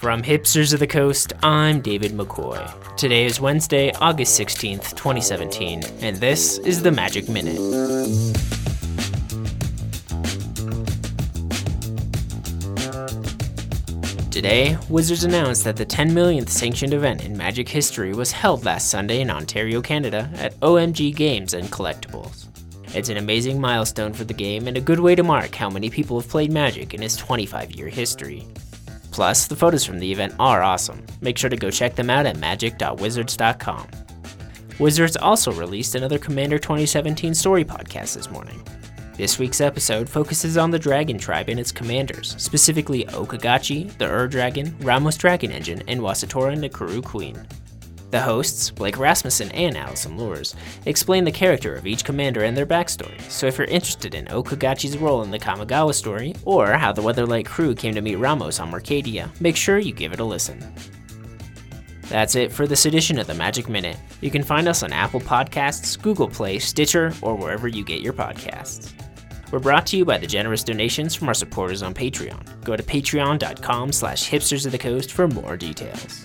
From Hipsters of the Coast, I'm David McCoy. Today is Wednesday, August 16th, 2017, and this is the Magic Minute. Today, Wizards announced that the 10 millionth sanctioned event in Magic history was held last Sunday in Ontario, Canada at OMG Games and Collectibles. It's an amazing milestone for the game and a good way to mark how many people have played Magic in its 25-year history. Plus, the photos from the event are awesome. Make sure to go check them out at magic.wizards.com. Wizards also released another Commander 2017 story podcast this morning. This week's episode focuses on the Dragon Tribe and its commanders, specifically Okagachi, the Ur-Dragon, Ramos Dragon Engine, and Wasatora Nakuru Queen. The hosts, Blake Rasmussen and Allison Lors, explain the character of each commander and their backstory, so if you're interested in Okagachi's role in the Kamigawa story, or how the Weatherlight crew came to meet Ramos on Mercadia, make sure you give it a listen. That's it for this edition of the Magic Minute. You can find us on Apple Podcasts, Google Play, Stitcher, or wherever you get your podcasts. We're brought to you by the generous donations from our supporters on Patreon. Go to patreon.com/hipstersofthecoast for more details.